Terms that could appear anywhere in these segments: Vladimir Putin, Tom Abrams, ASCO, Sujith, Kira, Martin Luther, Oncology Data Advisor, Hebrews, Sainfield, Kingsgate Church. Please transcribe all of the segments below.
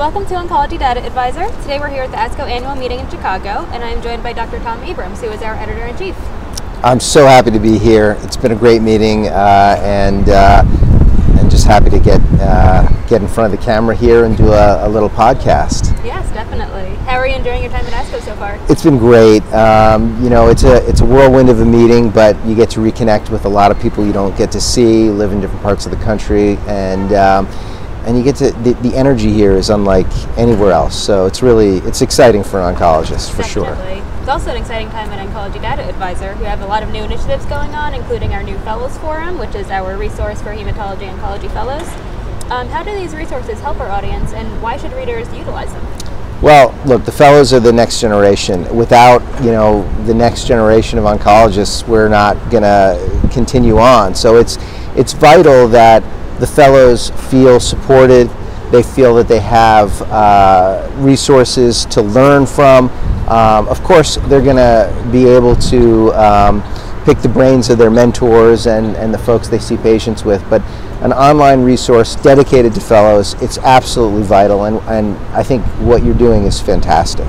Welcome to Oncology Data Advisor. Today we're here at the ASCO annual meeting in Chicago, and I'm joined by Dr. Tom Abrams, who is our editor-in-chief. I'm so happy to be here. It's been a great meeting, and just happy to get in front of the camera here and do a little podcast. Yes, definitely. How are you enjoying your time at ASCO so far? It's been great. You know, it's a whirlwind of a meeting, but you get to reconnect with a lot of people you don't get to see, live in different parts of the country, and you get to the energy here is unlike anywhere else. So it's exciting for an oncologist, for sure. It's also an exciting time at Oncology Data Advisor. We have a lot of new initiatives going on, including our new Fellows Forum, which is our resource for hematology oncology fellows. How do these resources help our audience, and why should readers utilize them? Well, look, the fellows are the next generation. Without, the next generation of oncologists, we're not going to continue on. So it's vital that the fellows feel supported, they feel that they have resources to learn from. Of course, they're going to be able to pick the brains of their mentors and the folks they see patients with, but an online resource dedicated to fellows, it's absolutely vital, and I think what you're doing is fantastic.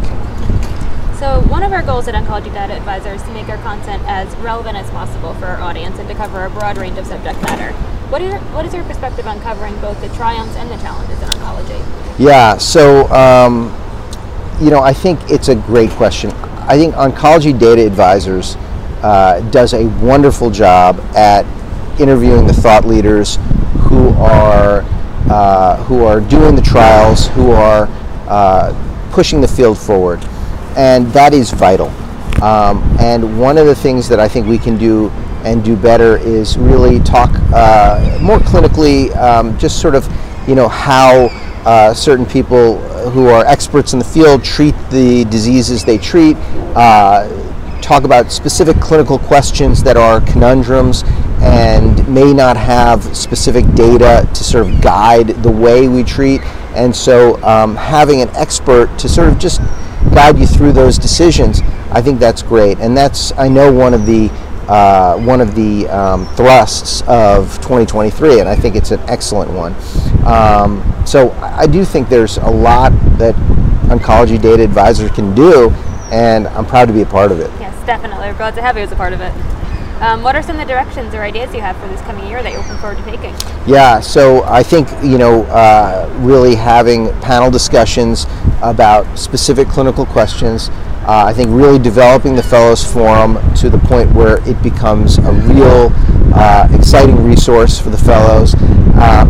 So one of our goals at Oncology Data Advisor is to make our content as relevant as possible for our audience and to cover a broad range of subject matter. What is your perspective on covering both the triumphs and the challenges in oncology? Yeah, so I think it's a great question. I think Oncology Data Advisors does a wonderful job at interviewing the thought leaders who are doing the trials, who are pushing the field forward. And that is vital. And one of the things that I think we can do and do better is really talk more clinically, just sort of, how certain people who are experts in the field treat the diseases they treat, talk about specific clinical questions that are conundrums and may not have specific data to sort of guide the way we treat. And so having an expert to sort of just guide you through those decisions, I think that's great, and that's, I know, one of the thrusts of 2023, and I think it's an excellent one. So I do think there's a lot that Oncology Data Advisor can do, and I'm proud to be a part of it. Yes, definitely. We're glad to have you as a part of it. What are some of the directions or ideas you have for this coming year that you're looking forward to taking? Yeah, so I think, really having panel discussions about specific clinical questions. I think really developing the Fellows Forum to the point where it becomes a real exciting resource for the fellows.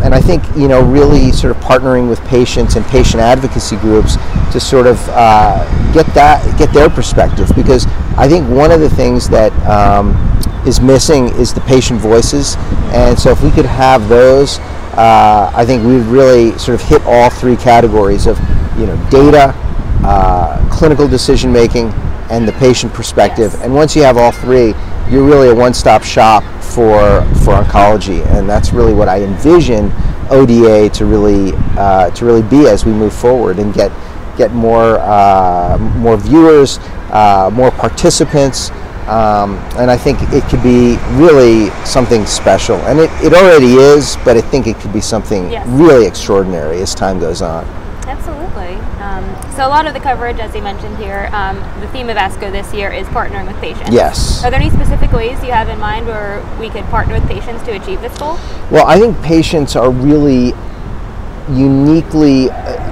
And I think, really sort of partnering with patients and patient advocacy groups to sort of get their perspective, because I think one of the things that is missing is the patient voices. And so if we could have those, I think we'd really sort of hit all three categories of data, clinical decision making, and the patient perspective. Yes. And once you have all three, you're really a one-stop shop for oncology, and that's really what I envision ODA to really be as we move forward and get more viewers, more participants, and I think it could be really something special. And it already is, but I think it could be something really extraordinary as time goes on. Absolutely. So a lot of the coverage, as you mentioned here, the theme of ASCO this year is partnering with patients. Yes. Are there any specific ways you have in mind where we could partner with patients to achieve this goal? Well, I think patients are really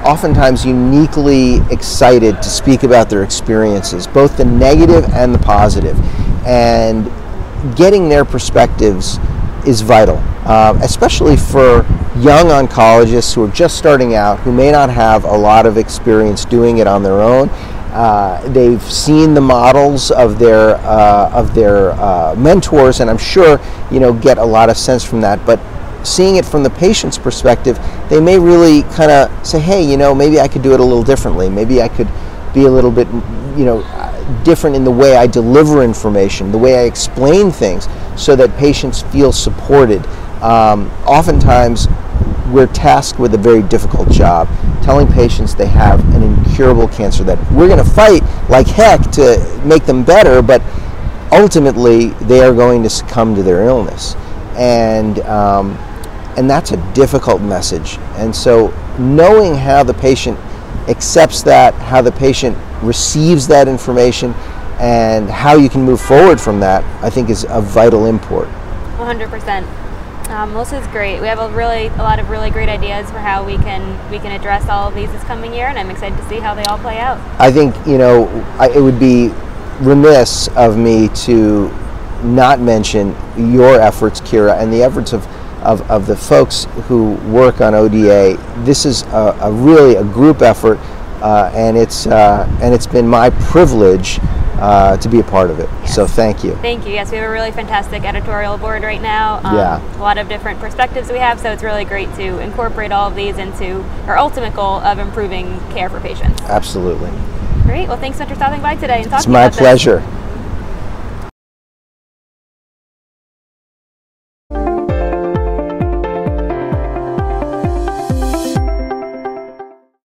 oftentimes uniquely excited to speak about their experiences, both the negative and the positive. And getting their perspectives is vital, especially for young oncologists who are just starting out, who may not have a lot of experience doing it on their own. They've seen the models of their mentors, and I'm sure get a lot of sense from that. But seeing it from the patient's perspective, they may really kind of say, "Hey, maybe I could do it a little differently. Maybe I could be a little bit, different in the way I deliver information, the way I explain things, so that patients feel supported." Oftentimes, we're tasked with a very difficult job, telling patients they have an incurable cancer that we're going to fight like heck to make them better, but ultimately they are going to succumb to their illness, and that's a difficult message. And so knowing how the patient accepts that, how the patient receives that information, and how you can move forward from that, I think is of vital import. 100%. Melissa's great. We have a lot of really great ideas for how we can address all of these this coming year, and I'm excited to see how they all play out. I think, you know, it would be remiss of me to not mention your efforts, Kira, and the efforts of the folks who work on ODA. This is really a group effort, and it's been my privilege to be a part of it. Yes. So thank you. Thank you. Yes, we have a really fantastic editorial board right now. A lot of different perspectives we have, so it's really great to incorporate all of these into our ultimate goal of improving care for patients. Absolutely. Great. Well, thanks so much for stopping by today and talking about this. It's my pleasure.